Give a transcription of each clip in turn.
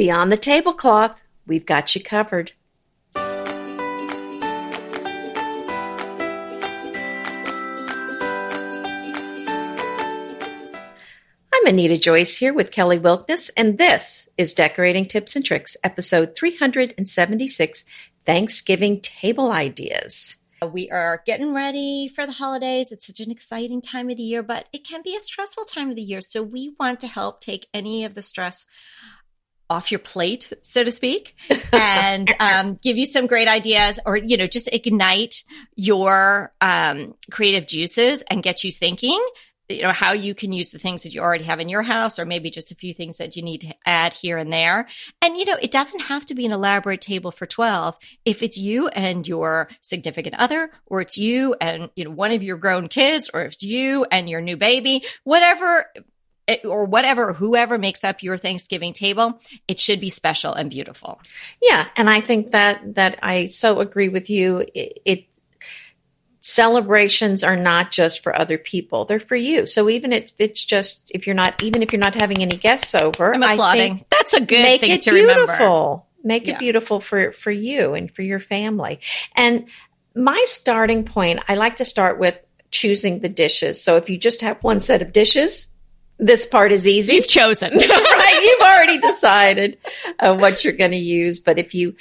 Beyond the Tablecloth, we've got you covered. I'm Anita Joyce here with Kelly Wilkness, and this is Decorating Tips and Tricks, episode 376, Thanksgiving Table Ideas. We are getting ready for the holidays. It's such an exciting time of the year, but it can be a stressful time of the year, so we want to help take any of the stress off your plate, so to speak, and give you some great ideas, or, you know, just ignite your creative juices and get you thinking, you know, how you can use the things that you already have in your house, or maybe just a few things that you need to add here and there. And, you know, it doesn't have to be an elaborate table for 12 if it's you and your significant other, or it's you and, you know, one of your grown kids, or if it's you and your new baby, whoever makes up your Thanksgiving table, it should be special and beautiful. Yeah. And I think that I so agree with you. Celebrations are not just for other people. They're for you. So even it's just, if you're not having any guests over, I'm applauding. I think that's a good thing to remember. Make it beautiful for you and for your family. And my starting point, I like to start with choosing the dishes. So if you just have one set of dishes, this part is easy. You've chosen. Right? You've already decided what you're going to use. But if you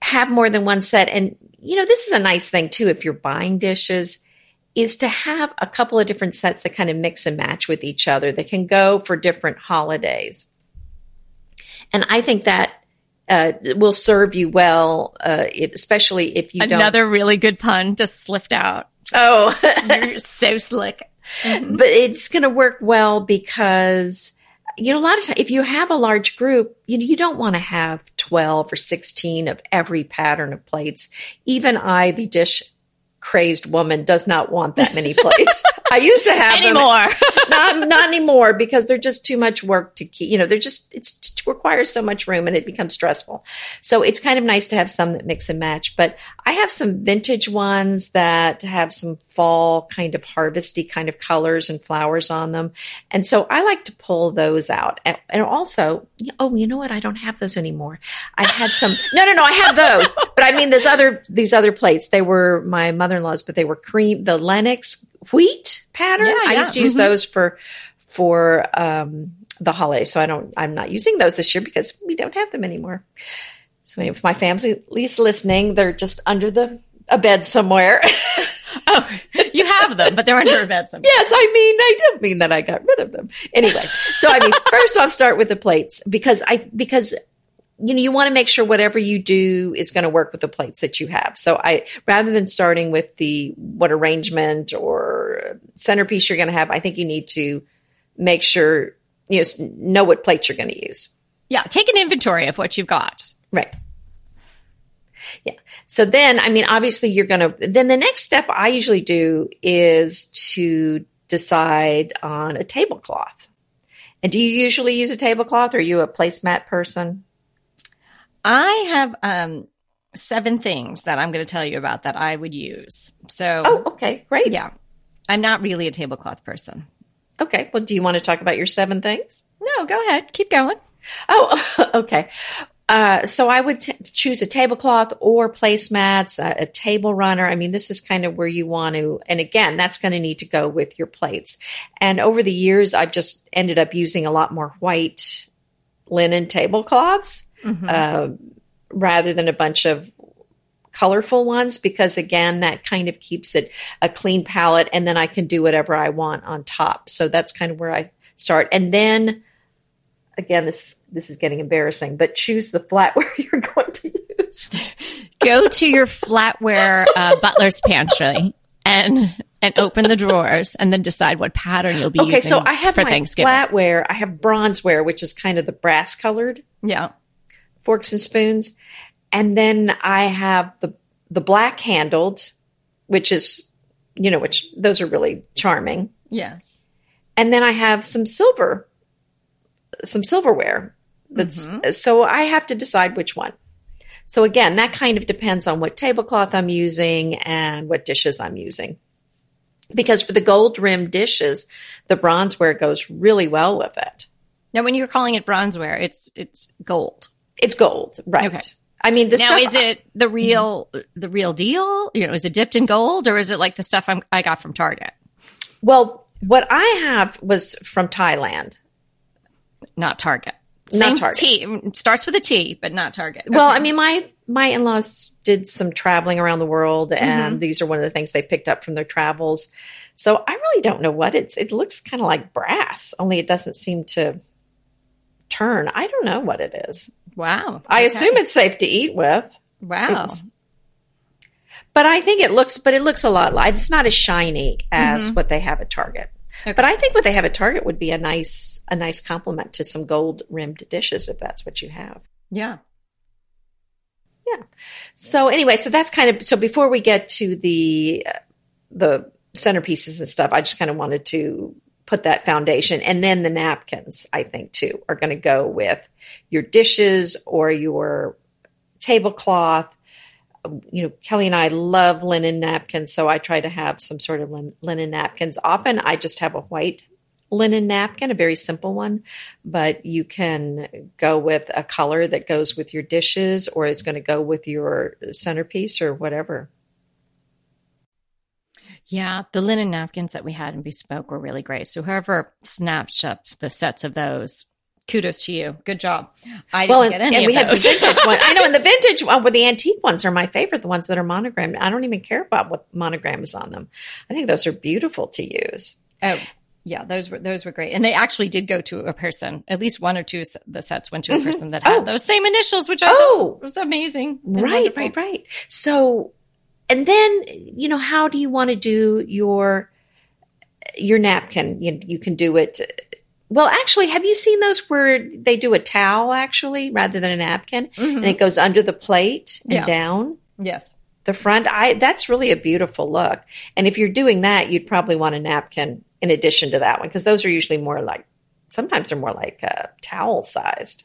have more than one set, and, you know, this is a nice thing too, if you're buying dishes, is to have a couple of different sets that kind of mix and match with each other that can go for different holidays. And I think that will serve you well, especially if you don't. Another really good pun just slipped out. Oh. You're so slick. Mm-hmm. But it's going to work well because, you know, a lot of times if you have a large group, you know, you don't want to have 12 or 16 of every pattern of plates. Even I, the dish crazed woman, does not want that many plates. I used to have anymore. Not anymore, because they're just too much work to keep. You know, they're just, it requires so much room and it becomes stressful. So it's kind of nice to have some that mix and match. But I have some vintage ones that have some fall kind of harvesty kind of colors and flowers on them. And so I like to pull those out. And also, oh, you know what? I don't have those anymore. I had some, no, I have those. But I mean, these other plates, they were my mother-in-law's, but they were cream, the Lenox wheat pattern. Yeah, I used to use those for the holidays. So I'm not using those this year because we don't have them anymore. So anyway, if my family at least listening, they're just under a bed somewhere. Oh, you have them, but they're under a bed somewhere. Yes. I mean, I don't mean that I got rid of them anyway. So I mean, first I'll start with the plates because you know, you want to make sure whatever you do is going to work with the plates that you have. So rather than starting with what arrangement or centerpiece you're going to have, I think you need to make sure, you know what plates you're going to use. Yeah. Take an inventory of what you've got. Right. Yeah. So then, I mean, obviously then the next step I usually do is to decide on a tablecloth. And do you usually use a tablecloth, or are you a placemat person? I have 7 things that I'm going to tell you about that I would use. So, oh, okay, great. Yeah, I'm not really a tablecloth person. Okay, well, do you want to talk about your 7 things? No, go ahead, keep going. Oh, okay. So I would choose a tablecloth or placemats, a table runner. I mean, this is kind of where you want to, and again, that's going to need to go with your plates. And over the years, I've just ended up using a lot more white linen tablecloths. Mm-hmm. Rather than a bunch of colorful ones, because again, that kind of keeps it a clean palette, and then I can do whatever I want on top. So that's kind of where I start. And then again, this is getting embarrassing, but choose the flatware you're going to use. Go to your flatware butler's pantry and open the drawers, and then decide what pattern you'll be using. Okay, so I have for Thanksgiving flatware. I have bronzeware, which is kind of the brass colored. Yeah. Forks and spoons. And then I have the black handled, which is, you know, which those are really charming. Yes. And then I have some silverware. That's So I have to decide which one. So again, that kind of depends on what tablecloth I'm using and what dishes I'm using. Because for the gold rimmed dishes, the bronzeware goes really well with it. Now, when you're calling it bronzeware, it's gold. It's gold, right? Okay. I mean, the now stuff, is it the real deal? You know, is it dipped in gold, or is it like the stuff I got from Target? Well, what I have was from Thailand, not Target. Same not Target. It starts with a T, but not Target. Okay. Well, I mean, my in-laws did some traveling around the world, and these are one of the things they picked up from their travels. So I really don't know what it's. It looks kind of like brass, only it doesn't seem to turn. I don't know what it is. Wow. I assume it's safe to eat with. Wow. But I think it looks a lot like, it's not as shiny as what they have at Target. Okay. But I think what they have at Target would be a nice compliment to some gold rimmed dishes, if that's what you have. Yeah. Yeah. So anyway, so before we get to the centerpieces and stuff, I just kind of wanted to put that foundation. And then the napkins, I think, too, are going to go with your dishes or your tablecloth. You know, Kelly and I love linen napkins, so I try to have some sort of linen napkins. Often I just have a white linen napkin, a very simple one, but you can go with a color that goes with your dishes or it's going to go with your centerpiece or whatever. Yeah, the linen napkins that we had in Bespoke were really great. So whoever snapped up the sets of those, kudos to you. Good job. We had some vintage ones. I know, and the vintage one, well, the antique ones are my favorite, the ones that are monogrammed. I don't even care about what monogram is on them. I think those are beautiful to use. Oh, yeah, those were great. And they actually did go to a person. At least one or two of the sets went to a person that had those same initials, which I thought was amazing. Right. So, and then, you know, how do you want to do your napkin? You can do it. Well, actually, have you seen those where they do a towel, actually, rather than a napkin? Mm-hmm. And it goes under the plate and down? Yes. The front? That's really a beautiful look. And if you're doing that, you'd probably want a napkin in addition to that one, because those are usually more like, sometimes they're more like towel-sized.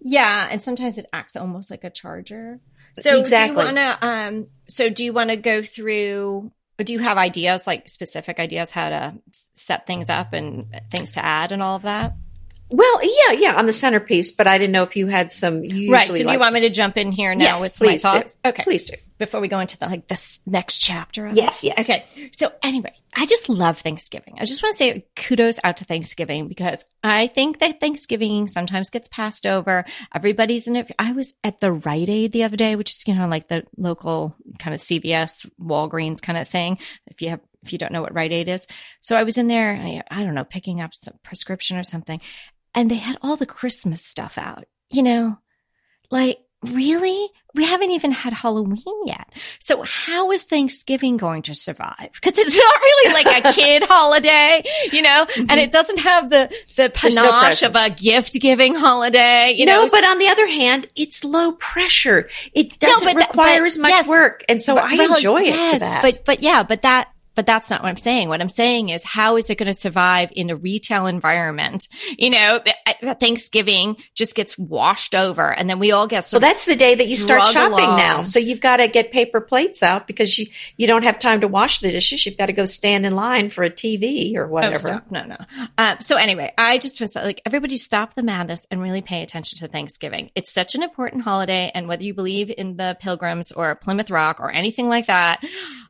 Yeah, and sometimes it acts almost like a charger. So exactly. Do you want to go through... But do you have ideas, like specific ideas, how to set things up and things to add and all of that? Well, yeah, on the centerpiece, but I didn't know if you had some. Right, so do you want me to jump in here now with my thoughts? Yes, please do. Before we go into this next chapter. Yes. Okay, so anyway, I just love Thanksgiving. I just want to say kudos out to Thanksgiving, because I think that Thanksgiving sometimes gets passed over. Everybody's in it. I was at the Rite Aid the other day, which is, you know, like the local kind of CVS, Walgreens kind of thing, if you don't know what Rite Aid is. So I was in there, I don't know, picking up some prescription or something. And they had all the Christmas stuff out, you know, like, really? We haven't even had Halloween yet. So how is Thanksgiving going to survive? Because it's not really like a kid holiday, you know, and it doesn't have the panache of a gift-giving holiday. You know, but on the other hand, it's low pressure. It doesn't require as much work. And so I enjoy it for that. But that's not what I'm saying. What I'm saying is, how is it going to survive in a retail environment? You know, Thanksgiving just gets washed over, and then we all get sort of that's the day that you start shopping now. So you've got to get paper plates out, because you don't have time to wash the dishes. You've got to go stand in line for a TV or whatever. No. So anyway, I just was like, everybody stop the madness and really pay attention to Thanksgiving. It's such an important holiday, and whether you believe in the Pilgrims or Plymouth Rock or anything like that,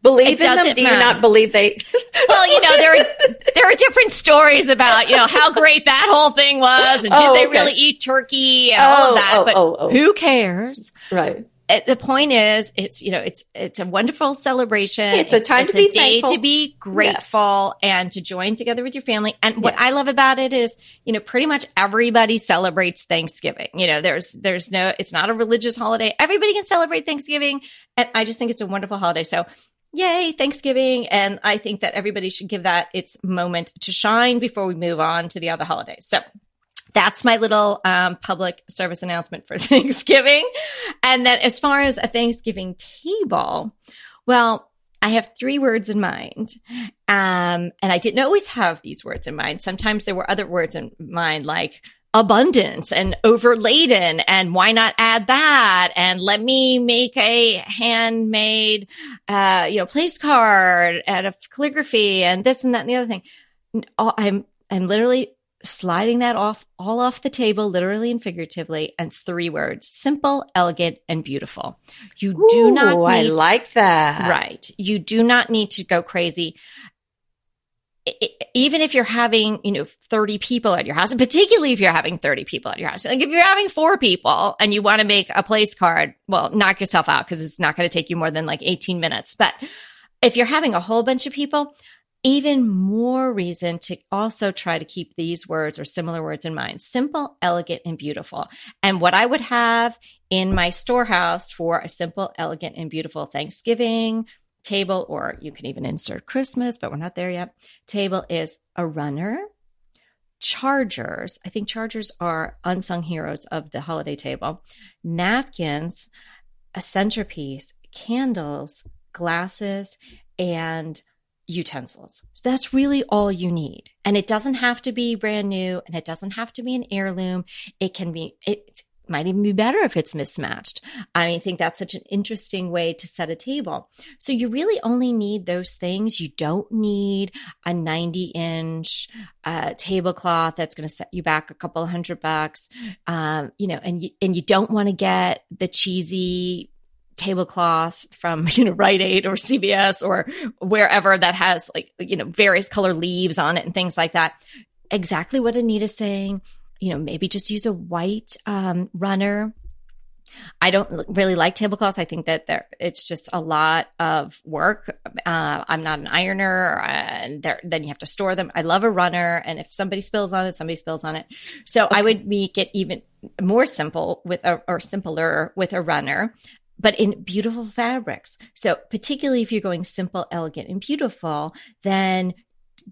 believe in them. Do you not believe? Well, you know, there are different stories about, you know, how great that whole thing was, and did they really eat turkey and all of that. But who cares? Right. The point is, it's, you know, it's a wonderful celebration. It's a time to be thankful, to be grateful, and to join together with your family. And what I love about it is, you know, pretty much everybody celebrates Thanksgiving. You know, there's no, it's not a religious holiday. Everybody can celebrate Thanksgiving, and I just think it's a wonderful holiday. So. Yay, Thanksgiving. And I think that everybody should give that its moment to shine before we move on to the other holidays. So that's my little public service announcement for Thanksgiving. And then as far as a Thanksgiving table, well, I have three words in mind. And I didn't always have these words in mind. Sometimes there were other words in mind, like abundance and overladen, and why not add that? And let me make a handmade, place card out of calligraphy and this and that and the other thing. I'm literally sliding that all off the table, literally and figuratively, and 3 words: simple, elegant, and beautiful. You do not need, I like that. Right. You do not need to go crazy. Even if you're having, 30 people at your house, and particularly if you're having 30 people at your house, like if you're having 4 people and you want to make a place card, well, knock yourself out, because it's not going to take you more than like 18 minutes. But if you're having a whole bunch of people, even more reason to also try to keep these words or similar words in mind: simple, elegant, and beautiful. And what I would have in my storehouse for a simple, elegant, and beautiful Thanksgiving table, or you can even insert Christmas, but we're not there yet, table, is a runner, chargers. I think chargers are unsung heroes of the holiday table. Napkins, a centerpiece, candles, glasses, and utensils. So that's really all you need. And it doesn't have to be brand new, and it doesn't have to be an heirloom. It can be, it might even be better if it's mismatched. I think that's such an interesting way to set a table. So you really only need those things. You don't need a 90-inch tablecloth that's going to set you back a couple $100. And you don't want to get the cheesy tablecloth from, Rite Aid or CVS or wherever that has various color leaves on it and things like that. Exactly what Anita's saying. Maybe just use a white runner. I don't really like tablecloths. I think that it's just a lot of work. I'm not an ironer, and then you have to store them. I love a runner, and if somebody spills on it, somebody spills on it. So okay. I would make it even more simple with a runner, but in beautiful fabrics. So particularly if you're going simple, elegant, and beautiful, then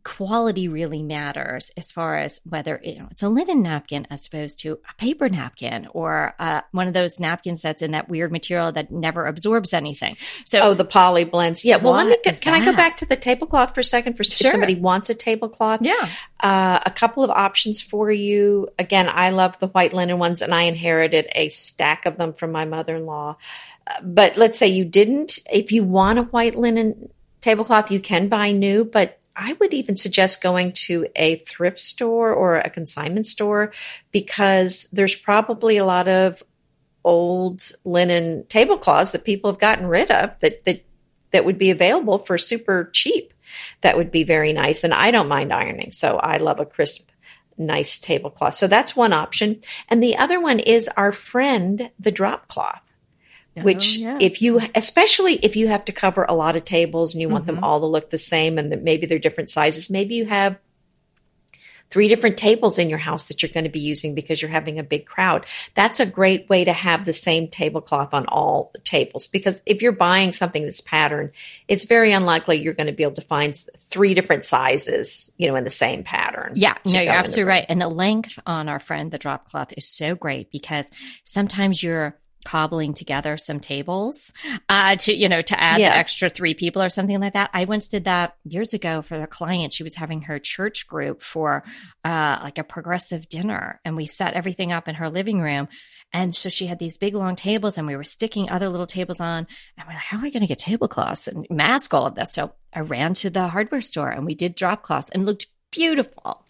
quality really matters, as far as whether it's a linen napkin as opposed to a paper napkin, or one of those napkins that's in that weird material that never absorbs anything. So the poly blends. Yeah. Well, I go back to the tablecloth for a second? If somebody wants a tablecloth, yeah, a couple of options for you. Again, I love the white linen ones, and I inherited a stack of them from my mother-in-law. But let's say you didn't. If you want a white linen tablecloth, you can buy new, but I would even suggest going to a thrift store or a consignment store, because there's probably a lot of old linen tablecloths that people have gotten rid of that would be available for super cheap. That would be very nice. And I don't mind ironing, so I love a crisp, nice tablecloth. So that's one option. And the other one is our friend, the drop cloth. Which, yes. Especially if you have to cover a lot of tables and you want them all to look the same, and that maybe they're different sizes, maybe you have 3 different tables in your house that you're going to be using because you're having a big crowd. That's a great way to have the same tablecloth on all the tables, because if you're buying something that's patterned, it's very unlikely you're going to be able to find 3 different sizes, in the same pattern. Yeah, no, you're absolutely right. And the length on our friend, the drop cloth, is so great, because sometimes you're cobbling together some tables to add the extra 3 people or something like that. I once did that years ago for a client. She was having her church group for a progressive dinner, and we set everything up in her living room. And so she had these big long tables, and we were sticking other little tables on, and we're like, how are we going to get tablecloths and mask all of this? So I ran to the hardware store, and we did drop cloths, and looked beautiful.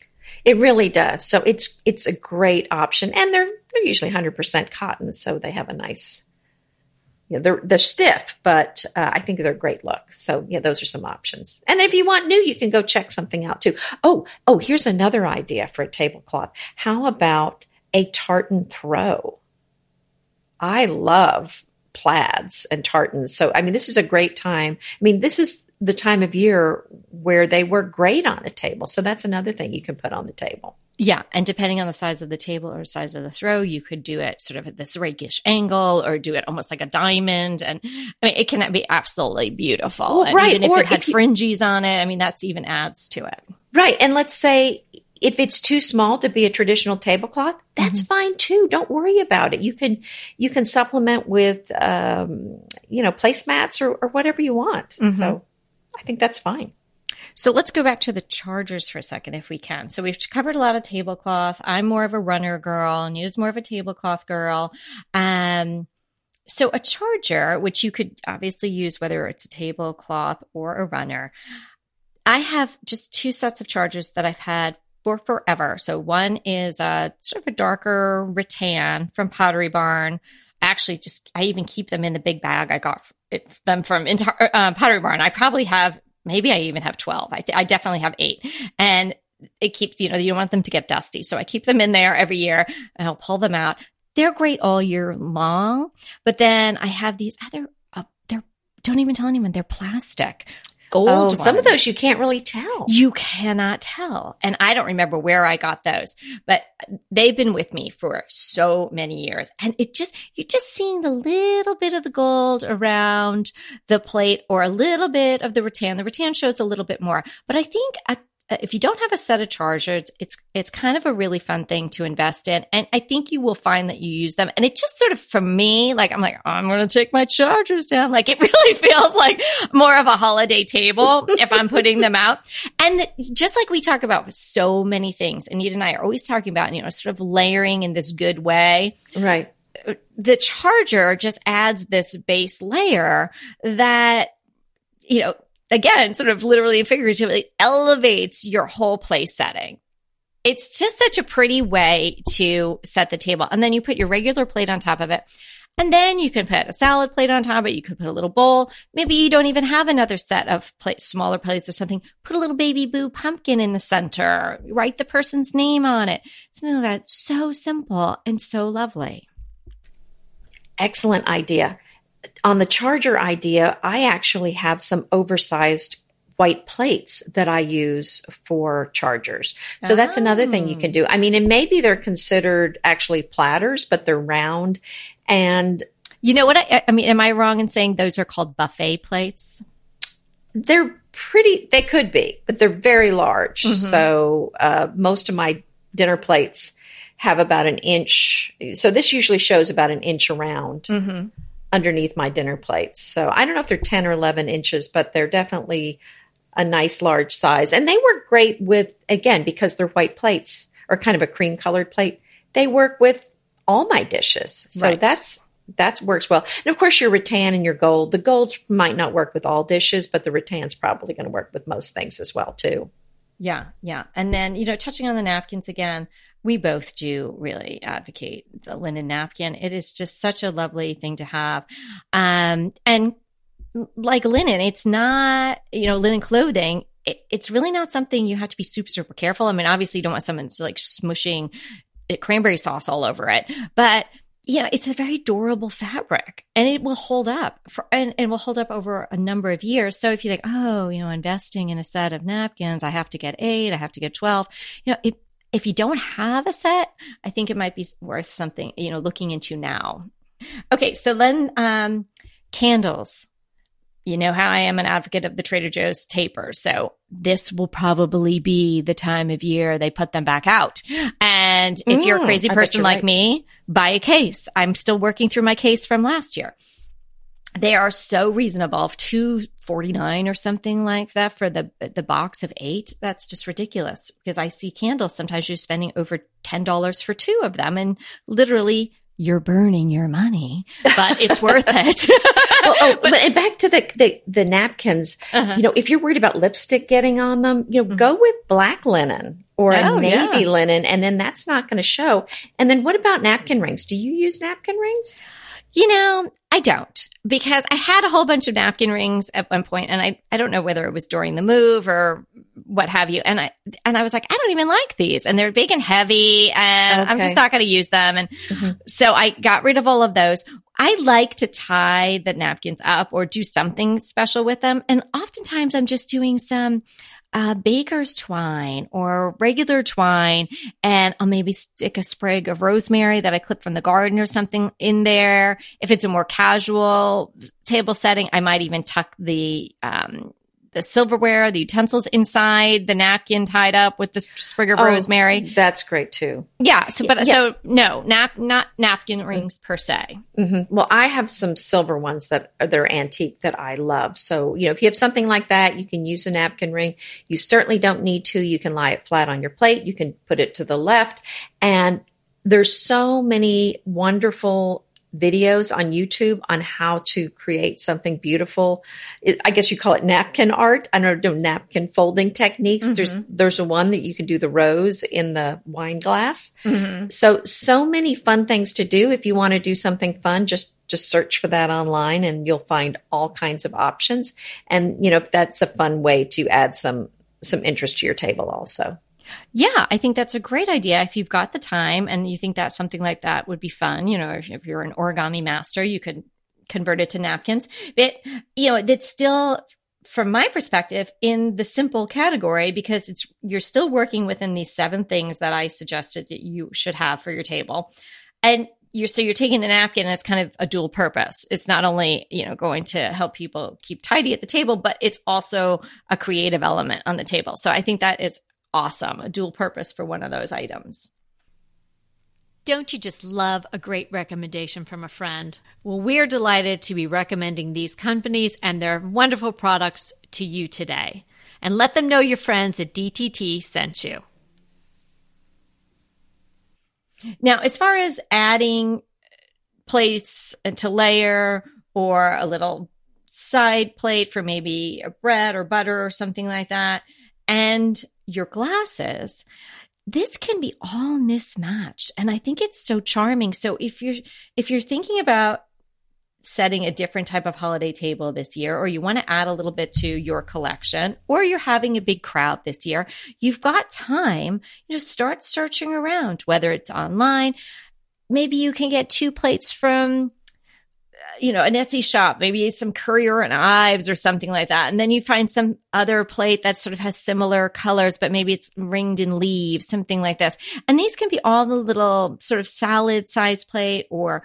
It really does. So it's a great option, and they're usually 100% cotton, so they have a nice, they're stiff, but I think they're a great look. So those are some options. And if you want new, you can go check something out too. Oh, here's another idea for a tablecloth. How about a tartan throw? I love plaids and tartans. So this is a great time. This is the time of year where they work great on a table. So that's another thing you can put on the table. Yeah. And depending on the size of the table or size of the throw, you could do it sort of at this rakish angle, or do it almost like a diamond. And it can be absolutely beautiful. Well, and right. Even if it had fringes on it, that's even adds to it. Right. And let's say if it's too small to be a traditional tablecloth, that's fine too. Don't worry about it. You can supplement with, placemats or whatever you want. So I think that's fine. So let's go back to the chargers for a second, if we can. So we've covered a lot of tablecloth. I'm more of a runner girl, and Anita's more of a tablecloth girl. So a charger, which you could obviously use whether it's a tablecloth or a runner. I have just 2 sets of chargers that I've had for forever. So one is a sort of a darker rattan from Pottery Barn. Actually, I even keep them in the big bag I got them from Pottery Barn. I probably have, maybe I even have 12. I definitely have 8. And it keeps, you don't want them to get dusty. So I keep them in there every year and I'll pull them out. They're great all year long. But then I have these other, don't even tell anyone, they're plastic. Gold ones. Some of those you can't really tell. You cannot tell. And I don't remember where I got those, but they've been with me for so many years. And you're just seeing the little bit of the gold around the plate or a little bit of the rattan. The rattan shows a little bit more. But I think if you don't have a set of chargers, it's kind of a really fun thing to invest in. And I think you will find that you use them. And it just sort of, for me, like, I'm like, oh, I'm going to take my chargers down. Like, it really feels like more of a holiday table if I'm putting them out. And just like we talk about so many things, Anita and I are always talking about, sort of layering in this good way. Right. The charger just adds this base layer that, again, sort of literally and figuratively elevates your whole place setting. It's just such a pretty way to set the table. And then you put your regular plate on top of it. And then you can put a salad plate on top of it. You could put a little bowl. Maybe you don't even have another set of smaller plates or something. Put a little Baby Boo pumpkin in the center. Write the person's name on it. Something like that. So simple and so lovely. Excellent idea. On the charger idea, I actually have some oversized white plates that I use for chargers. So that's another thing you can do. I mean, and maybe they're considered actually platters, but they're round. And you know what? I mean, am I wrong in saying those are called buffet plates? They're pretty, they could be, but they're very large. Mm-hmm. So most of my dinner plates have about an inch. So this usually shows about an inch around. Mm-hmm. Underneath my dinner plates. So I don't know if they're 10 or 11 inches, but they're definitely a nice large size. And they work great with, again, because they're white plates or kind of a cream colored plate, they work with all my dishes. So right. That works well. And of course your rattan and your gold, the gold might not work with all dishes, but the rattan's probably going to work with most things as well too. Yeah. Yeah. And then, touching on the napkins again, we both do really advocate the linen napkin. It is just such a lovely thing to have. And like linen, it's not, linen clothing, it's really not something you have to be super, super careful. I mean, obviously you don't want someone like smushing cranberry sauce all over it, but it's a very durable fabric and it will hold up over a number of years. So if you think, investing in a set of napkins, I have to get 8, I have to get 12, if you don't have a set, I think it might be worth something, looking into now. Okay, so then candles. You know how I am an advocate of the Trader Joe's tapers. So this will probably be the time of year they put them back out. And if you're a crazy person like me, buy a case. I'm still working through my case from last year. They are so reasonable, $2.49 or something like that for the box of 8. That's just ridiculous because I see candles. Sometimes you're spending over $10 for 2 of them and literally you're burning your money, but it's worth it. But back to the napkins, if you're worried about lipstick getting on them, go with black linen or a navy linen, and then that's not going to show. And then what about napkin rings? Do you use napkin rings? I don't, because I had a whole bunch of napkin rings at one point, and I don't know whether it was during the move or what have you. And I was like, I don't even like these, and they're big and heavy, and I'm just not going to use them. And so I got rid of all of those. I like to tie the napkins up or do something special with them. And oftentimes I'm just doing some baker's twine or regular twine, and I'll maybe stick a sprig of rosemary that I clip from the garden or something in there. If it's a more casual table setting, I might even tuck the silverware, the utensils inside the napkin tied up with the sprig of rosemary. That's great too. Yeah. So no, not napkin rings per se. Mm-hmm. Well, I have some silver ones they're antique that I love. So, if you have something like that, you can use a napkin ring. You certainly don't need to. You can lie it flat on your plate. You can put it to the left. And there's so many wonderful videos on YouTube on how to create something beautiful. I guess you call it napkin art. I don't know, napkin folding techniques. Mm-hmm. There's one that you can do the rose in the wine glass. Mm-hmm. So many fun things to do. If you want to do something fun, just search for that online and you'll find all kinds of options. And, you know, that's a fun way to add some interest to your table also. Yeah, I think that's a great idea. If you've got the time and you think that something like that would be fun, you know, if you're an origami master, you could convert it to napkins. But, you know, it's still, from my perspective, in the simple category, because you're still working within these 7 things that I suggested that you should have for your table. And you're taking the napkin as kind of a dual purpose. It's not only, you know, going to help people keep tidy at the table, but it's also a creative element on the table. So I think that is awesome, a dual purpose for one of those items. Don't you just love a great recommendation from a friend? Well, we're delighted to be recommending these companies and their wonderful products to you today. And let them know your friends at DTT sent you. Now, as far as adding plates to layer or a little side plate for maybe a bread or butter or something like that, and your glasses, this can be all mismatched. And I think it's so charming. So if you're thinking about setting a different type of holiday table this year, or you want to add a little bit to your collection, or you're having a big crowd this year, you've got time, you know, start searching around, whether it's online. Maybe you can get 2 plates from, you know, an Etsy shop, maybe some Currier and Ives or something like that. And then you find some other plate that sort of has similar colors, but maybe it's ringed in leaves, something like this. And these can be all the little sort of salad size plate or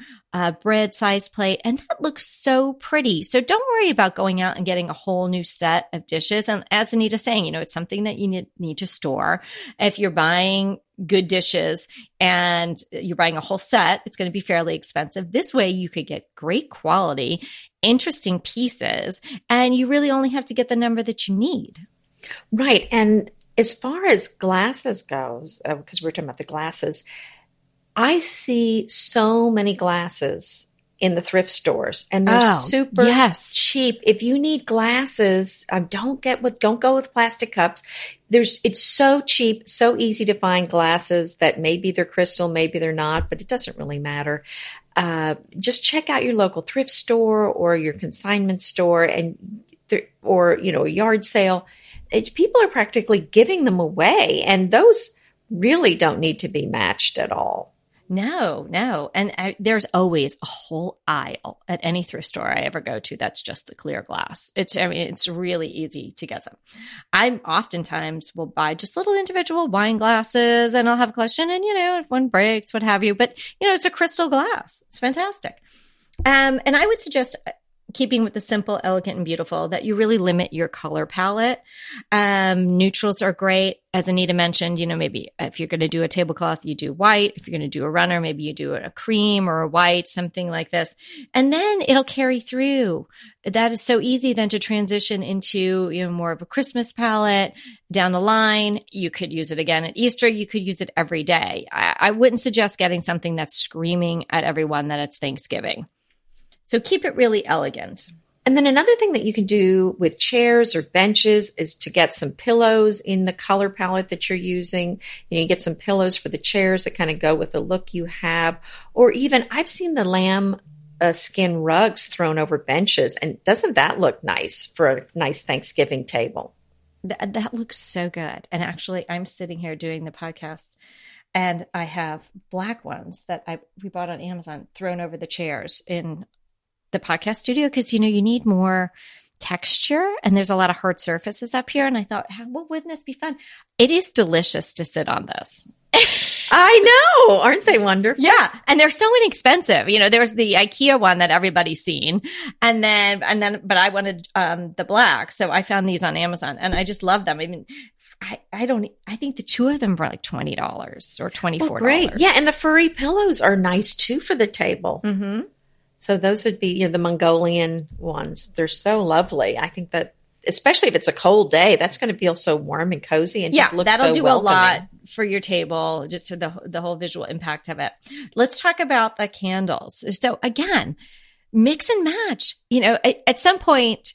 bread size plate. And that looks so pretty. So don't worry about going out and getting a whole new set of dishes. And as Anita's saying, you know, it's something that you need to store. If you're buying good dishes and you're buying a whole set, it's going to be fairly expensive. This way you could get great quality, interesting pieces, and you really only have to get the number that you need. Right. And as far as glasses goes, because we're talking about the glasses, I see so many glasses in the thrift stores, and they're super cheap. If you need glasses, don't go with plastic cups. It's so cheap, so easy to find glasses that maybe they're crystal, maybe they're not, but it doesn't really matter. Just check out your local thrift store or your consignment store, and or you know, a yard sale. People are practically giving them away, and those really don't need to be matched at all. No. And there's always a whole aisle at any thrift store I ever go to that's just the clear glass. It's really easy to get some. I oftentimes will buy just little individual wine glasses, and I'll have a collection, and, you know, if one breaks, what have you. But, you know, it's a crystal glass. It's fantastic. And I would suggest, keeping with the simple, elegant, and beautiful, that you really limit your color palette. Neutrals are great. As Anita mentioned, you know, maybe if you're going to do a tablecloth, you do white. If you're going to do a runner, maybe you do a cream or a white, something like this. And then it'll carry through. That is so easy then to transition into, you know, more of a Christmas palette down the line. You could use it again at Easter. You could use it every day. I wouldn't suggest getting something that's screaming at everyone that it's Thanksgiving. So keep it really elegant. And then another thing that you can do with chairs or benches is to get some pillows in the color palette that you're using. You know, you get some pillows for the chairs that kind of go with the look you have. Or even, I've seen the lamb skin rugs thrown over benches. And doesn't that look nice for a nice Thanksgiving table? That looks so good. And actually, I'm sitting here doing the podcast, and I have black ones that we bought on Amazon thrown over the chairs in the podcast studio, because, you know, you need more texture, and there's a lot of hard surfaces up here. And I thought, well, wouldn't this be fun? It is delicious to sit on those. I know. Aren't they wonderful? Yeah. And they're so inexpensive. You know, there's the IKEA one that everybody's seen. And then, but I wanted the black. So I found these on Amazon, and I just love them. I mean, I think the 2 of them were like $20 or $24. Oh, great. Yeah. And the furry pillows are nice too for the table. Mm-hmm. So those would be, you know, the Mongolian ones. They're so lovely. I think that especially if it's a cold day, that's going to feel so warm and cozy and just look so welcoming. Yeah, that'll do a lot for your table, just to the whole visual impact of it. Let's talk about the candles. So again, mix and match. You know, at some point,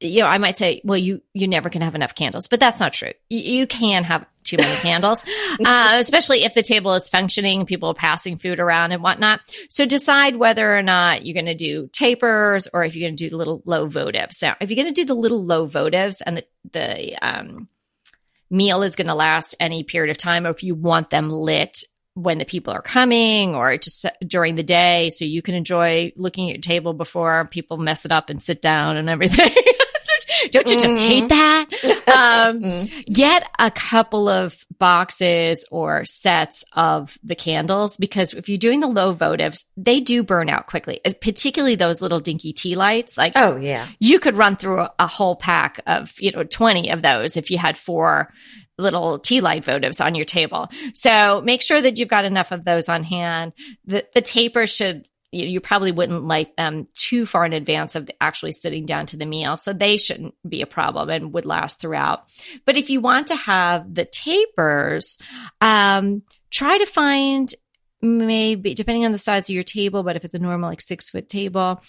you know, I might say, well, you never can have enough candles, but that's not true. You can have too many candles, especially if the table is functioning, people are passing food around and whatnot. So decide whether or not you're going to do tapers or if you're going to do little low votives. Now, if you're going to do the little low votives and the meal is going to last any period of time, or if you want them lit when the people are coming or just during the day so you can enjoy looking at your table before people mess it up and sit down and everything. Don't you just hate that? Get a couple of boxes or sets of the candles, because if you're doing the low votives, they do burn out quickly, particularly those little dinky tea lights. Like, oh, yeah. You could run through a whole pack of, 20 of those if you had 4 little tea light votives on your table. So make sure that you've got enough of those on hand. The taper should... You probably wouldn't light them too far in advance of actually sitting down to the meal. So they shouldn't be a problem and would last throughout. But if you want to have the tapers, try to find maybe, depending on the size of your table, but if it's a normal 6-foot table,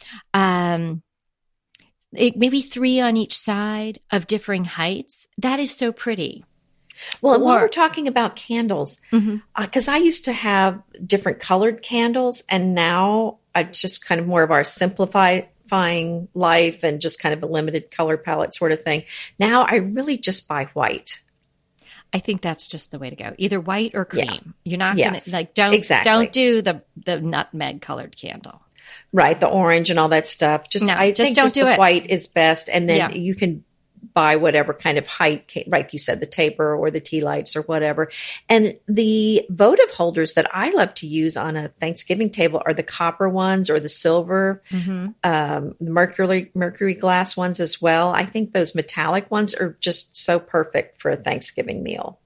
maybe 3 on each side of differing heights. That is so pretty. Well, when we're talking about candles, because I used to have different colored candles, and now it's just kind of more of our simplifying life and just kind of a limited color palette sort of thing. Now I really just buy white. I think that's just the way to go. Either white or cream. Yeah. You're not going to don't do the nutmeg colored candle. Right, the orange and all that stuff. I think white is best, and then you can buy whatever kind of height, like you said, the taper or the tea lights or whatever. And the votive holders that I love to use on a Thanksgiving table are the copper ones or the silver, mercury glass ones as well. I think those metallic ones are just so perfect for a Thanksgiving meal.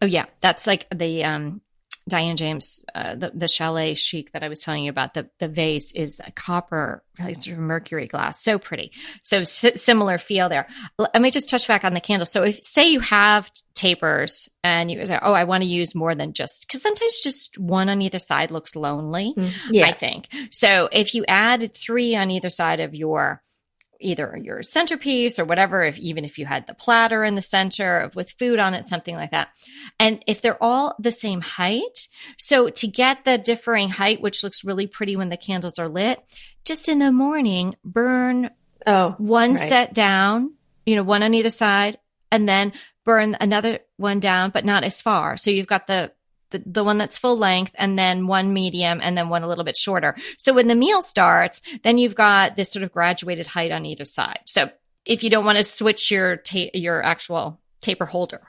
Oh, yeah. That's like the Diane James, the chalet chic that I was telling you about, the vase is a copper, sort of mercury glass. So pretty. So similar feel there. Let me just touch back on the candle. So if, say you have tapers and you say, I want to use more than just, because sometimes just one on either side looks lonely, I think. So if you added 3 on either side of your centerpiece or whatever, even if you had the platter in the center with food on it, something like that. And if they're all the same height, so to get the differing height, which looks really pretty when the candles are lit, just in the morning, burn one set down, one on either side, and then burn another one down, but not as far. So you've got the one that's full length, and then one medium, and then one a little bit shorter. So when the meal starts, then you've got this sort of graduated height on either side. So if you don't want to switch your actual taper holder.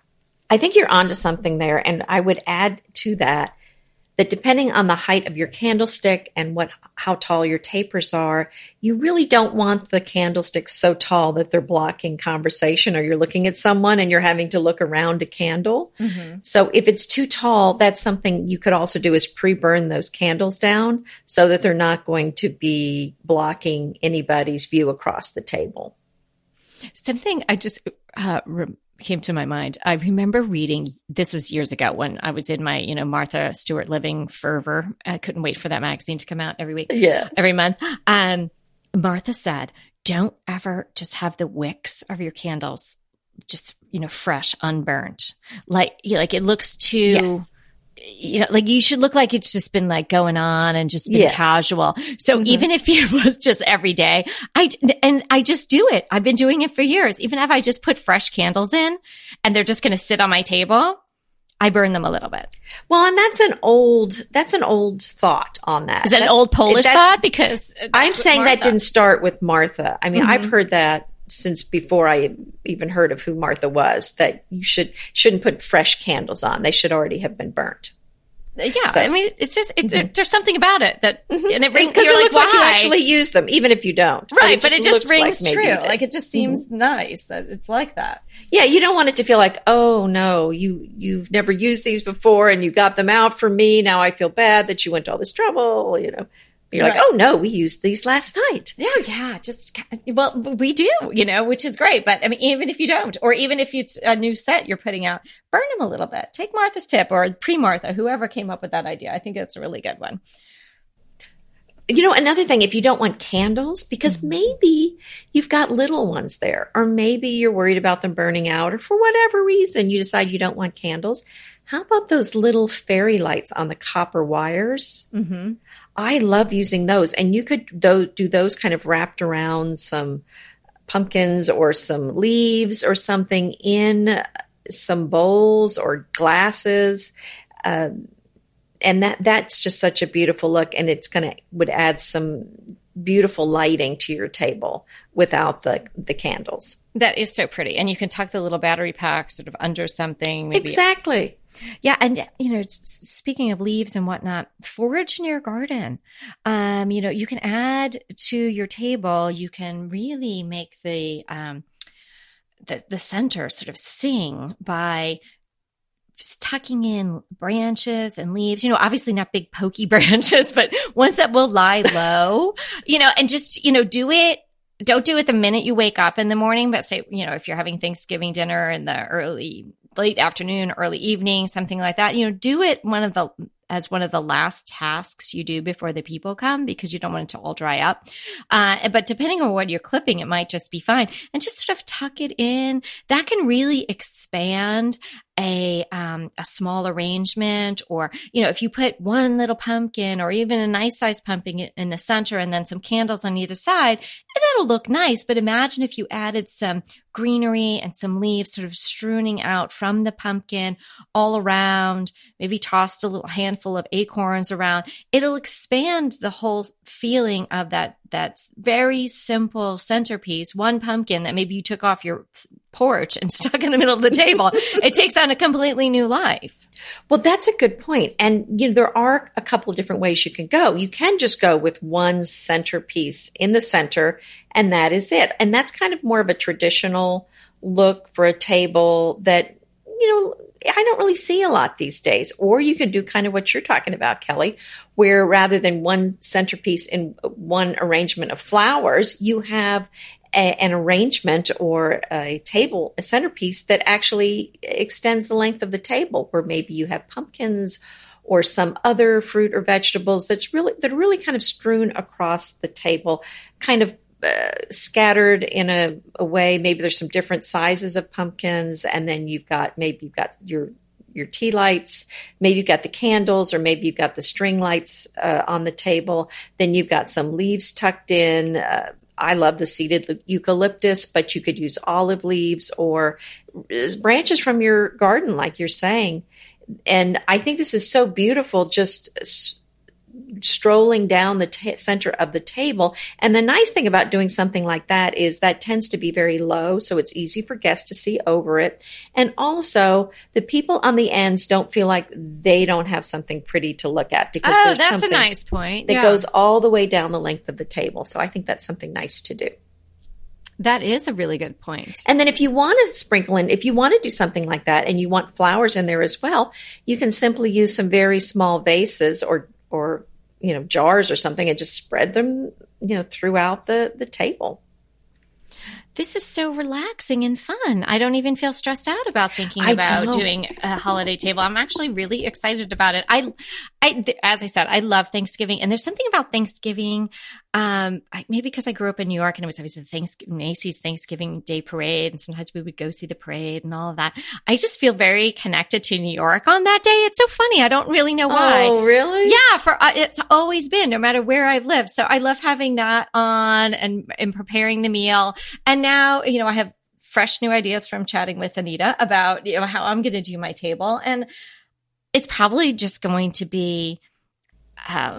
I think you're onto something there. And I would add to that depending on the height of your candlestick and how tall your tapers are, you really don't want the candlesticks so tall that they're blocking conversation or you're looking at someone and you're having to look around a candle. Mm-hmm. So if it's too tall, that's something you could also do is pre-burn those candles down so that they're not going to be blocking anybody's view across the table. Something I just came to my mind. I remember reading, this was years ago when I was in my, Martha Stewart Living fervor. I couldn't wait for that magazine to come out every week, every month. Martha said, don't ever just have the wicks of your candles just, fresh, unburnt. Like it looks too... Yes. Like you should look like it's just been like going on and just been casual. So even if it was just every day, I just do it. I've been doing it for years. Even if I just put fresh candles in and they're just going to sit on my table, I burn them a little bit. Well, and that's an old thought on that. Is that an old Polish thought? Because I'm saying that didn't start with Martha. I mean, I've heard that since before I even heard of who Martha was, that you shouldn't put fresh candles on. They should already have been burnt. Yeah. So, I mean, it's just, there's something about it that, and it rings, because it looks like you actually use them, even if you don't. Right. But it just rings true. Like it just seems nice that it's like that. Yeah. You don't want it to feel like, oh no, you've never used these before and you got them out for me. Now I feel bad that you went to all this trou You're right. Like, oh no, we used these last night. Yeah, yeah. Just, well, we do, you know, which is great. But I mean, even if you don't, or even if it's a new set you're putting out, burn them a little bit. Take Martha's tip or pre-Martha, whoever came up with that idea. I think that's a really good one. You know, another thing, if you don't want candles, because maybe you've got little ones there, or maybe you're worried about them burning out, or for whatever reason, you decide you don't want candles. How about those little fairy lights on the copper wires? Mm-hmm. I love using those. And you could do those kind of wrapped around some pumpkins or some leaves or something in some bowls or glasses. And that's just such a beautiful look, and it's would add some beautiful lighting to your table without the candles. That is so pretty, and you can tuck the little battery pack sort of under something. Maybe. Exactly. Yeah, and you know, speaking of leaves and whatnot, forage in your garden. You know, you can add to your table. You can really make the center sort of sing by tucking in branches and leaves, you know, obviously not big pokey branches, but ones that will lie low, you know, and just, you know, do it. Don't do it the minute you wake up in the morning, but say, you know, if you're having Thanksgiving dinner in the late afternoon, early evening, something like that, you know, do it as one of the last tasks you do before the people come, because you don't want it to all dry up. But depending on what you're clipping, it might just be fine. And just sort of tuck it in. That can really expand a small arrangement, or, you know, if you put one little pumpkin or even a nice sized pumpkin in the center and then some candles on either side, and that'll look nice. But imagine if you added some greenery and some leaves sort of strewing out from the pumpkin all around, maybe tossed a little handful of acorns around. It'll expand the whole feeling of that very simple centerpiece, one pumpkin that maybe you took off your porch and stuck in the middle of the table. It takes on a completely new life. Well, that's a good point. And, you know, there are a couple of different ways you can go. You can just go with one centerpiece in the center, and that is it. And that's kind of more of a traditional look for a table that, you know, I don't really see a lot these days. Or you can do kind of what you're talking about, Kelly, where rather than one centerpiece in one arrangement of flowers, you have an arrangement or a centerpiece that actually extends the length of the table, where maybe you have pumpkins or some other fruit or vegetables that are really kind of strewn across the table, kind of scattered in a way. Maybe there's some different sizes of pumpkins, and then you've got your tea lights, maybe you've got the candles, or maybe you've got the string lights on the table. Then you've got some leaves tucked in. I love the seeded eucalyptus, but you could use olive leaves or branches from your garden, like you're saying. And I think this is so beautiful, just strolling down the center of the table. And the nice thing about doing something like that is that tends to be very low, so it's easy for guests to see over it. And also, the people on the ends don't feel like they don't have something pretty to look at, because there's that's something a nice point. That goes all the way down the length of the table. So I think that's something nice to do. That is a really good point. And then if you want to sprinkle in, if you want to do something like that and you want flowers in there as well, you can simply use some very small vases or you know, jars or something, and just spread them, you know, throughout the table. This is so relaxing and fun. I don't even feel stressed out about thinking about doing a holiday table. I'm actually really excited about it. As I said, I love Thanksgiving, and there's something about Thanksgiving. Maybe because I grew up in New York, and it was always the Macy's Thanksgiving Day Parade, and sometimes we would go see the parade and all of that. I just feel very connected to New York on that day. It's so funny. I don't really know why. Oh, really? Yeah, it's always been, no matter where I've lived. So I love having that on and preparing the meal. And now, you know, I have fresh new ideas from chatting with Anita about, you know, how I'm going to do my table. And it's probably just going to be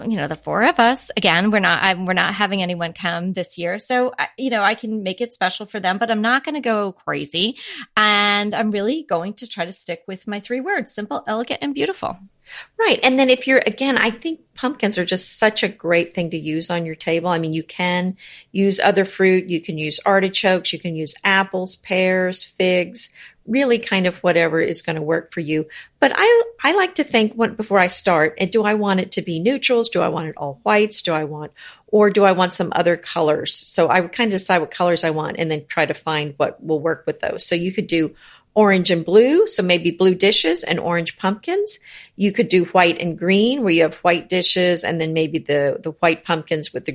you know, the four of us. Again, we're not having anyone come this year. So, you know, I can make it special for them, but I'm not going to go crazy. And I'm really going to try to stick with my three words: simple, elegant, and beautiful. Right. And then if you're, again, I think pumpkins are just such a great thing to use on your table. I mean, you can use other fruit. You can use artichokes. You can use apples, pears, figs, really kind of whatever is going to work for you. But I like to think before I start, and do I want it to be neutrals? Do I want it all whites? Do I want some other colors? So I would kind of decide what colors I want and then try to find what will work with those. So you could do orange and blue, so maybe blue dishes and orange pumpkins. You could do white and green, where you have white dishes and then maybe the white pumpkins with the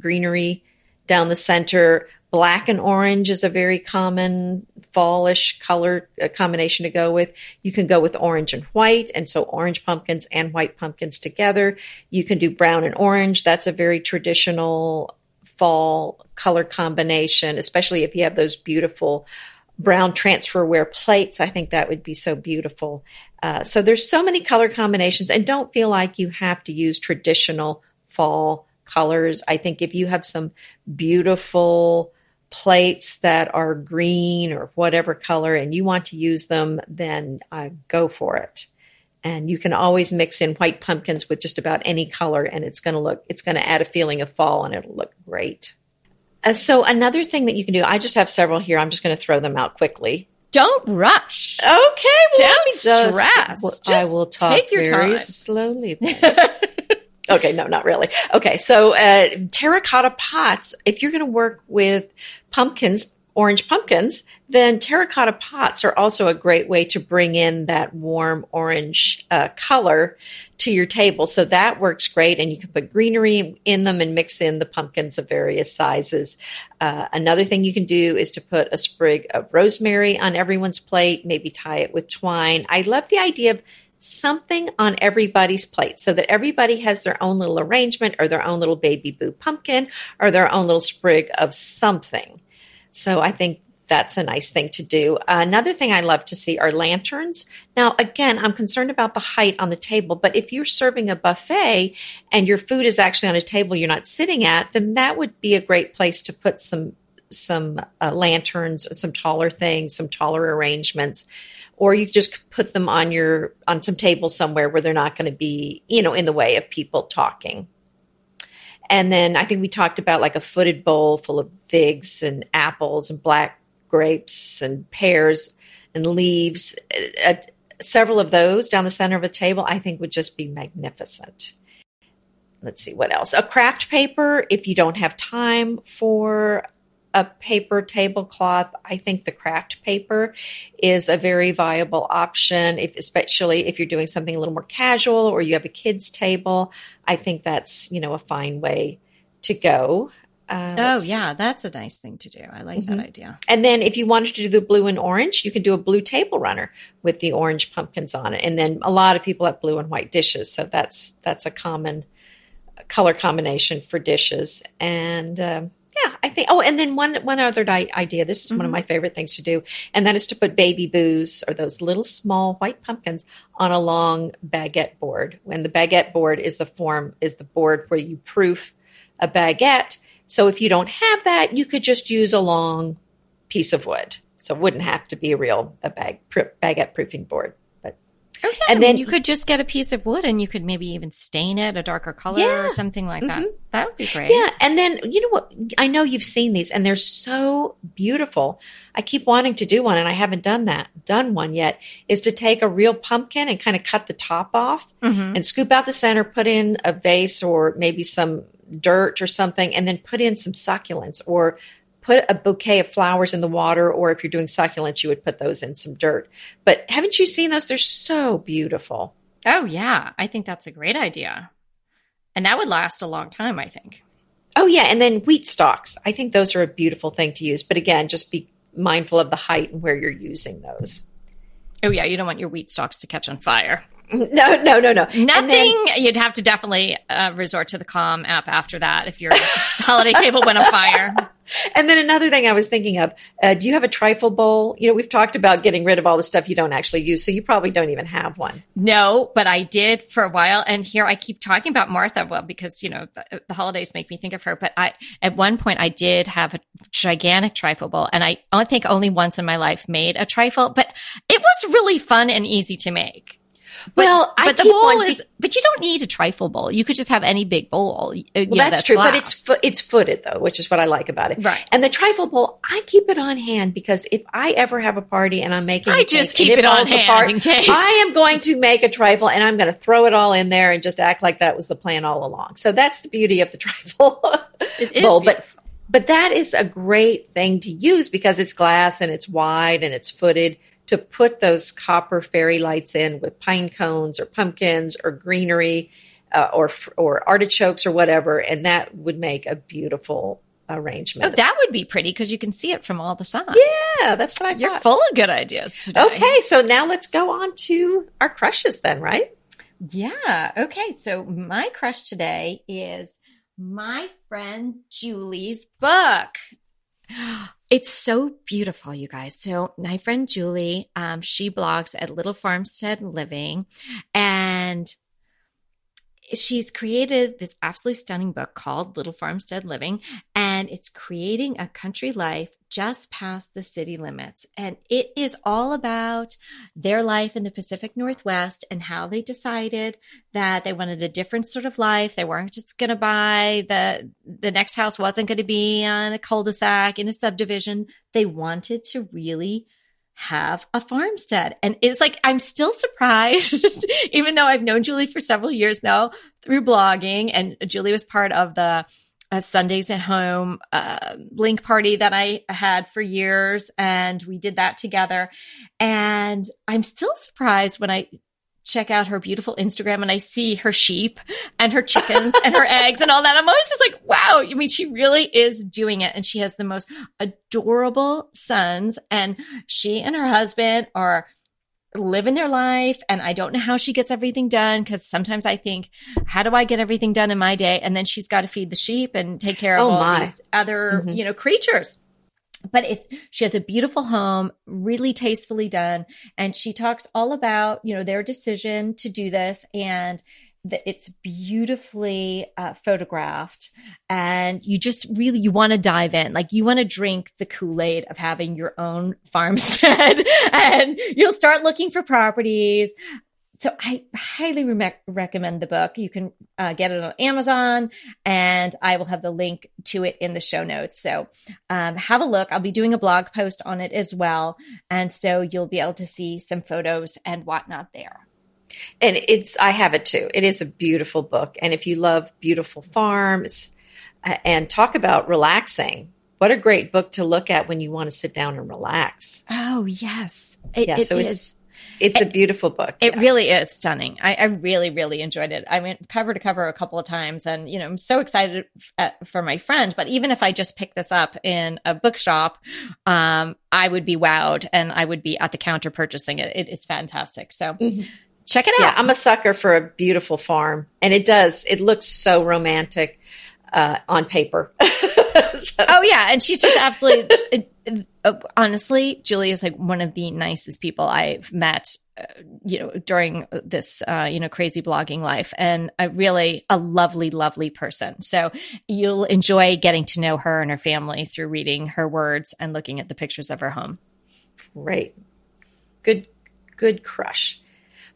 greenery down the center. Black and orange is a very common fallish color combination to go with. You can go with orange and white, and so orange pumpkins and white pumpkins together. You can do brown and orange. That's a very traditional fall color combination, especially if you have those beautiful brown transferware plates. I think that would be so beautiful. So there's so many color combinations, and don't feel like you have to use traditional fall colors. I think if you have some beautiful plates that are green or whatever color and you want to use them, then go for it. And you can always mix in white pumpkins with just about any color, and it's going to add a feeling of fall, and it'll look great. So another thing that you can do, I just have several here. I'm just going to throw them out quickly. Don't rush. Okay. Well, don't stress. I will talk very slowly then. Okay, no, not really. Okay, so terracotta pots. If you're going to work with pumpkins, orange pumpkins, then terracotta pots are also a great way to bring in that warm orange color to your table. So that works great, and you can put greenery in them and mix in the pumpkins of various sizes. Another thing you can do is to put a sprig of rosemary on everyone's plate, maybe tie it with twine. I love the idea of something on everybody's plate so that everybody has their own little arrangement or their own little baby boo pumpkin or their own little sprig of something. So I think that's a nice thing to do. Another thing I love to see are lanterns. Now, again, I'm concerned about the height on the table, but if you're serving a buffet and your food is actually on a table you're not sitting at, then that would be a great place to put some lanterns, some taller things, some taller arrangements. Or you just put them on some table somewhere where they're not going to be, in the way of people talking. And then I think we talked about like a footed bowl full of figs and apples and black grapes and pears and leaves. Several of those down the center of a table I think would just be magnificent. Let's see what else. A craft paper, if you don't have time for a paper tablecloth, I think the craft paper is a very viable option, especially if you're doing something a little more casual or you have a kid's table. I think that's, a fine way to go. That's a nice thing to do. I like that idea. And then if you wanted to do the blue and orange, you can do a blue table runner with the orange pumpkins on it. And then a lot of people have blue and white dishes. So that's a common color combination for dishes. And, and then one other idea. This is one of my favorite things to do, and that is to put baby boos or those little small white pumpkins on a long baguette board. And the baguette board is the board where you proof a baguette. So if you don't have that, you could just use a long piece of wood. So it wouldn't have to be baguette proofing board. Okay, and then you could just get a piece of wood and you could maybe even stain it a darker color or something like that. That would be great. Yeah. And then, what? I know you've seen these and they're so beautiful. I keep wanting to do one and I haven't done one yet, is to take a real pumpkin and kind of cut the top off and scoop out the center, put in a vase or maybe some dirt or something, and then put in some succulents or put a bouquet of flowers in the water, or if you're doing succulents, you would put those in some dirt. But haven't you seen those? They're so beautiful. Oh, yeah. I think that's a great idea. And that would last a long time, I think. Oh, yeah. And then wheat stalks. I think those are a beautiful thing to use. But again, just be mindful of the height and where you're using those. Oh, yeah. You don't want your wheat stalks to catch on fire. No. You'd have to definitely resort to the Calm app after that if your holiday table went on fire. And then another thing I was thinking of, do you have a trifle bowl? We've talked about getting rid of all the stuff you don't actually use, so you probably don't even have one. No, but I did for a while. And here I keep talking about Martha, because, the holidays make me think of her. But at one point, I did have a gigantic trifle bowl. And I think only once in my life made a trifle. But it was really fun and easy to make. But the bowl is, but you don't need a trifle bowl. You could just have any big bowl. That's true. Glass. But it's footed though, which is what I like about it. Right. And the trifle bowl, I keep it on hand because if I ever have a party and I'm making, I just keep it on hand in case. I am going to make a trifle and I'm going to throw it all in there and just act like that was the plan all along. So that's the beauty of the trifle bowl. But that is a great thing to use because it's glass and it's wide and it's footed. To put those copper fairy lights in with pine cones or pumpkins or greenery or artichokes or whatever, and that would make a beautiful arrangement. Oh, that would be pretty because you can see it from all the sides. Yeah, that's what I thought. You're full of good ideas today. Okay, so now let's go on to our crushes then, right? Yeah. Okay, so my crush today is my friend Julie's book. It's so beautiful, you guys. So my friend Julie, she blogs at Little Farmstead Living, and she's created this absolutely stunning book called Little Farmstead Living, and it's creating a country life just past the city limits. And it is all about their life in the Pacific Northwest and how they decided that they wanted a different sort of life. They weren't just going to buy the next house wasn't going to be on a cul-de-sac in a subdivision. They wanted to really have a farmstead. And it's like, I'm still surprised, even though I've known Julie for several years now through blogging. And Julie was part of the Sundays at Home link party that I had for years. And we did that together. And I'm still surprised when I check out her beautiful Instagram and I see her sheep and her chickens and her eggs and all that. I'm always just like, wow. I mean, she really is doing it. And she has the most adorable sons, and she and her husband are living their life. And I don't know how she gets everything done, because sometimes I think, how do I get everything done in my day? And then she's got to feed the sheep and take care of these other, creatures. But she has a beautiful home, really tastefully done. And she talks all about, their decision to do this, and it's beautifully photographed. And you just really, you want to dive in. Like, you want to drink the Kool-Aid of having your own farmstead and you'll start looking for properties. So I highly recommend the book. You can get it on Amazon, and I will have the link to it in the show notes. So have a look. I'll be doing a blog post on it as well. And so you'll be able to see some photos and whatnot there. And I have it too. It is a beautiful book. And if you love beautiful farms and talk about relaxing, what a great book to look at when you want to sit down and relax. Oh, yes. It's a beautiful book. It really is stunning. I really, really enjoyed it. I went cover to cover a couple of times, and, I'm so excited for my friend. But even if I just picked this up in a bookshop, I would be wowed, and I would be at the counter purchasing it. It is fantastic. So check it out. Yeah, I'm a sucker for a beautiful farm, and it looks so romantic on paper. Oh, yeah. And she's just absolutely honestly, Julie is like one of the nicest people I've met, during this, crazy blogging life, and a lovely, lovely person. So you'll enjoy getting to know her and her family through reading her words and looking at the pictures of her home. Right. Good crush.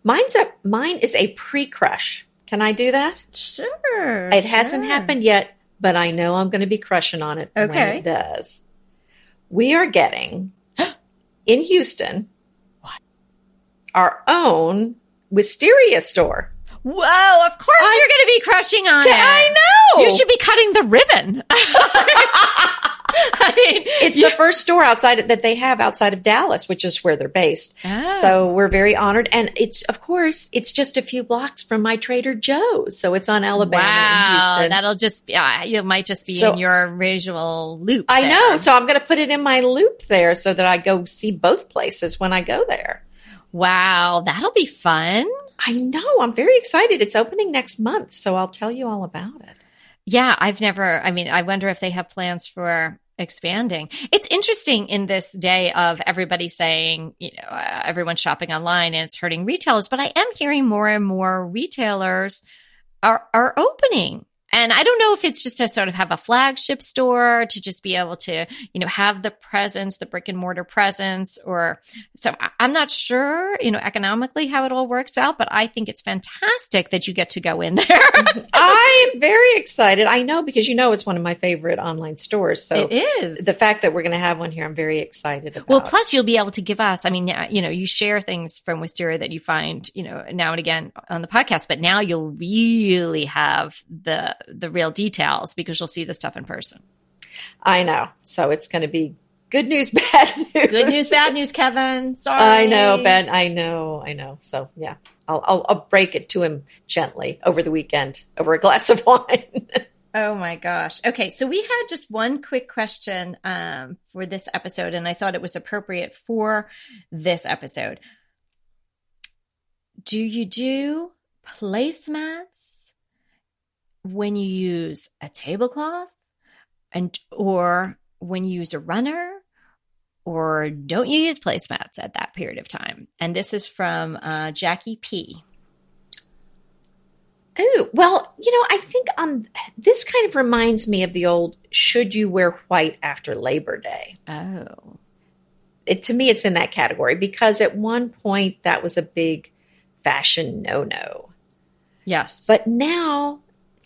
Mine is a pre-crush. Can I do that? Sure. It hasn't happened yet, but I know I'm going to be crushing on it when it does. We are getting, in Houston, our own Wisteria store. Whoa, of course you're going to be crushing on it. I know. You should be cutting the ribbon. I mean, it's the first store that they have outside of Dallas, which is where they're based. Oh. So we're very honored. And it's just a few blocks from my Trader Joe's. So it's on Alabama and Houston. That'll just be, it might just be in your visual loop. I know. So I'm going to put it in my loop there so that I go see both places when I go there. Wow. That'll be fun. I know. I'm very excited. It's opening next month. So I'll tell you all about it. Yeah. I wonder if they have plans for expanding. It's interesting in this day of everybody saying, everyone's shopping online and it's hurting retailers, but I am hearing more and more retailers are opening. And I don't know if it's just to sort of have a flagship store, to just be able to, you know, have the presence, the brick and mortar presence, or so I'm not sure, you know, economically how it all works out, but I think it's fantastic that you get to go in there. I'm very excited. I know, because, you know, it's one of my favorite online stores. So it is. The fact that we're going to have one here, I'm very excited about. Well, plus you'll be able to give us, I mean, you know, you share things from Wisteria that you find, you know, now and again on the podcast, but now you'll really have the real details, because you'll see the stuff in person. I know. So it's going to be good news, bad news. Good news, bad news, Kevin. Sorry. I know, Ben. I know. So yeah, I'll break it to him gently over the weekend over a glass of wine. Oh my gosh. Okay. So we had just one quick question for this episode, and I thought it was appropriate for this episode. Do you do placemats when you use a tablecloth, and or when you use a runner, or don't you use placemats at that period of time? And this is from Jackie P. Oh, well, you know, I think this kind of reminds me of the old, should you wear white after Labor Day? Oh. To me, it's in that category, because at one point that was a big fashion no-no. Yes. But now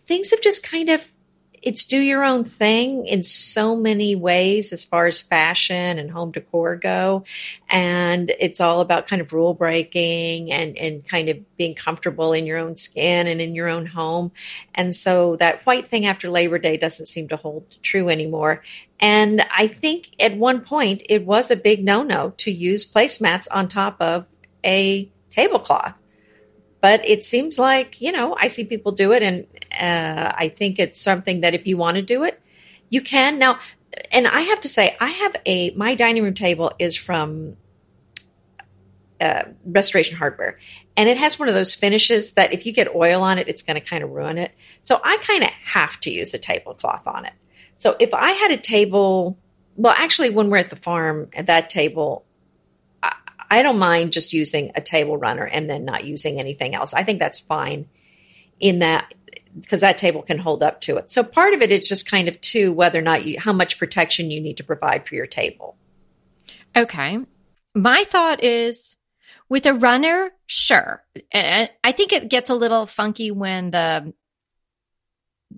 things have just kind of, it's do your own thing in so many ways as far as fashion and home decor go. And it's all about kind of rule breaking and kind of being comfortable in your own skin and in your own home. And so that white thing after Labor Day doesn't seem to hold true anymore. And I think at one point it was a big no-no to use placemats on top of a tablecloth. But it seems like, you know, I see people do it, and I think it's something that if you want to do it, you can. Now, and I have to say, I have my dining room table is from Restoration Hardware, and it has one of those finishes that if you get oil on it, it's going to kind of ruin it. So I kind of have to use a tablecloth on it. So if I had a table, well, actually, when we're at the farm at that table, I don't mind just using a table runner and then not using anything else. I think that's fine in that, because that table can hold up to it. So part of it is just kind of whether or not how much protection you need to provide for your table. Okay. My thought is with a runner, sure. And I think it gets a little funky when the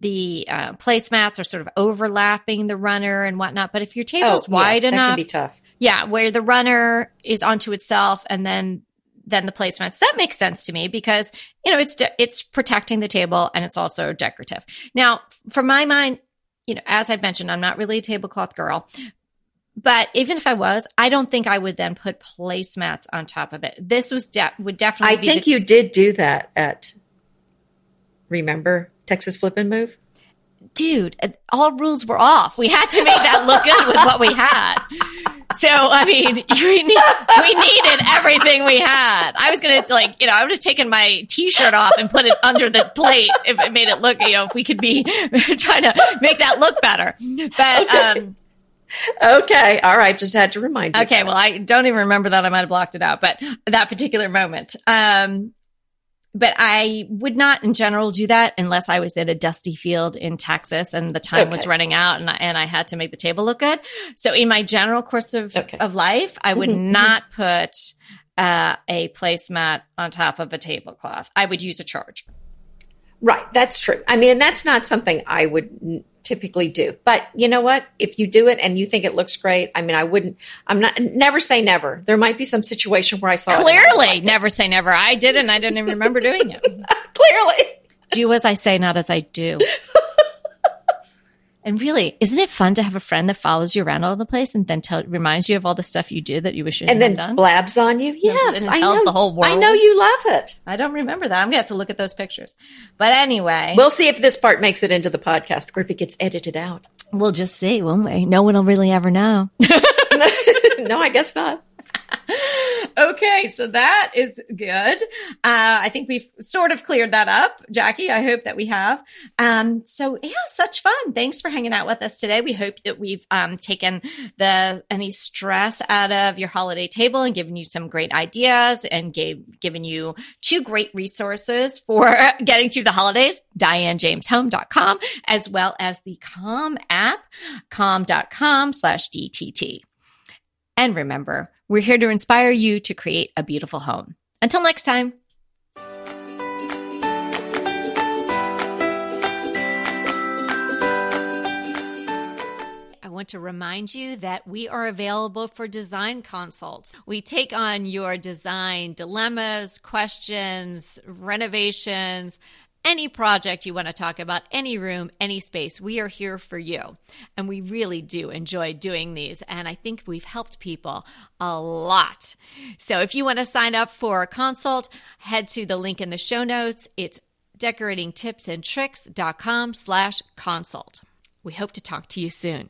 placemats are sort of overlapping the runner and whatnot. But if your table's wide enough, that can be tough. Yeah, where the runner is onto itself and then the placemats. That makes sense to me, because, you know, it's protecting the table and it's also decorative. Now, for my mind, you know, as I've mentioned, I'm not really a tablecloth girl. But even if I was, I don't think I would then put placemats on top of it. This was would definitely be you did do that at, remember, Texas Flippin' Move? Dude, all rules were off. We had to make that look good with what we had. So, I mean, we needed everything we had. I was going to, like, you know, I would have taken my T-shirt off and put it under the plate if it made it look, you know, if we could be trying to make that look better. But okay. All right. Just had to remind you. Okay. Well, I don't even remember that. I might have blocked it out, but that particular moment. But I would not in general do that unless I was at a dusty field in Texas and the time was running out and I had to make the table look good. So in my general course of life, I would not put a placemat on top of a tablecloth. I would use a charger. Right. That's true. I mean, and that's not something I would typically do. But you know what? If you do it and you think it looks great, I mean, never say never. There might be some situation where I saw Clearly, never say never. I did it, and I didn't even remember doing it. Clearly. Do as I say, not as I do. And really, isn't it fun to have a friend that follows you around all over the place and then reminds you of all the stuff you do that you wish you had done? And then blabs on you? Yes. And tells the whole world. I know you love it. I don't remember that. I'm going to have to look at those pictures. But anyway. We'll see if this part makes it into the podcast or if it gets edited out. We'll just see, won't we? No one will really ever know. No, I guess not. Okay, so that is good. I think we've sort of cleared that up, Jackie. I hope that we have. So yeah, such fun. Thanks for hanging out with us today. We hope that we've taken any stress out of your holiday table and given you some great ideas and given you two great resources for getting through the holidays, DianeJamesHome.com, as well as the Calm app, calm.com/DTT. And remember, we're here to inspire you to create a beautiful home. Until next time. I want to remind you that we are available for design consults. We take on your design dilemmas, questions, renovations, any project you want to talk about, any room, any space, we are here for you. And we really do enjoy doing these. And I think we've helped people a lot. So if you want to sign up for a consult, head to the link in the show notes. It's decoratingtipsandtricks.com/consult. We hope to talk to you soon.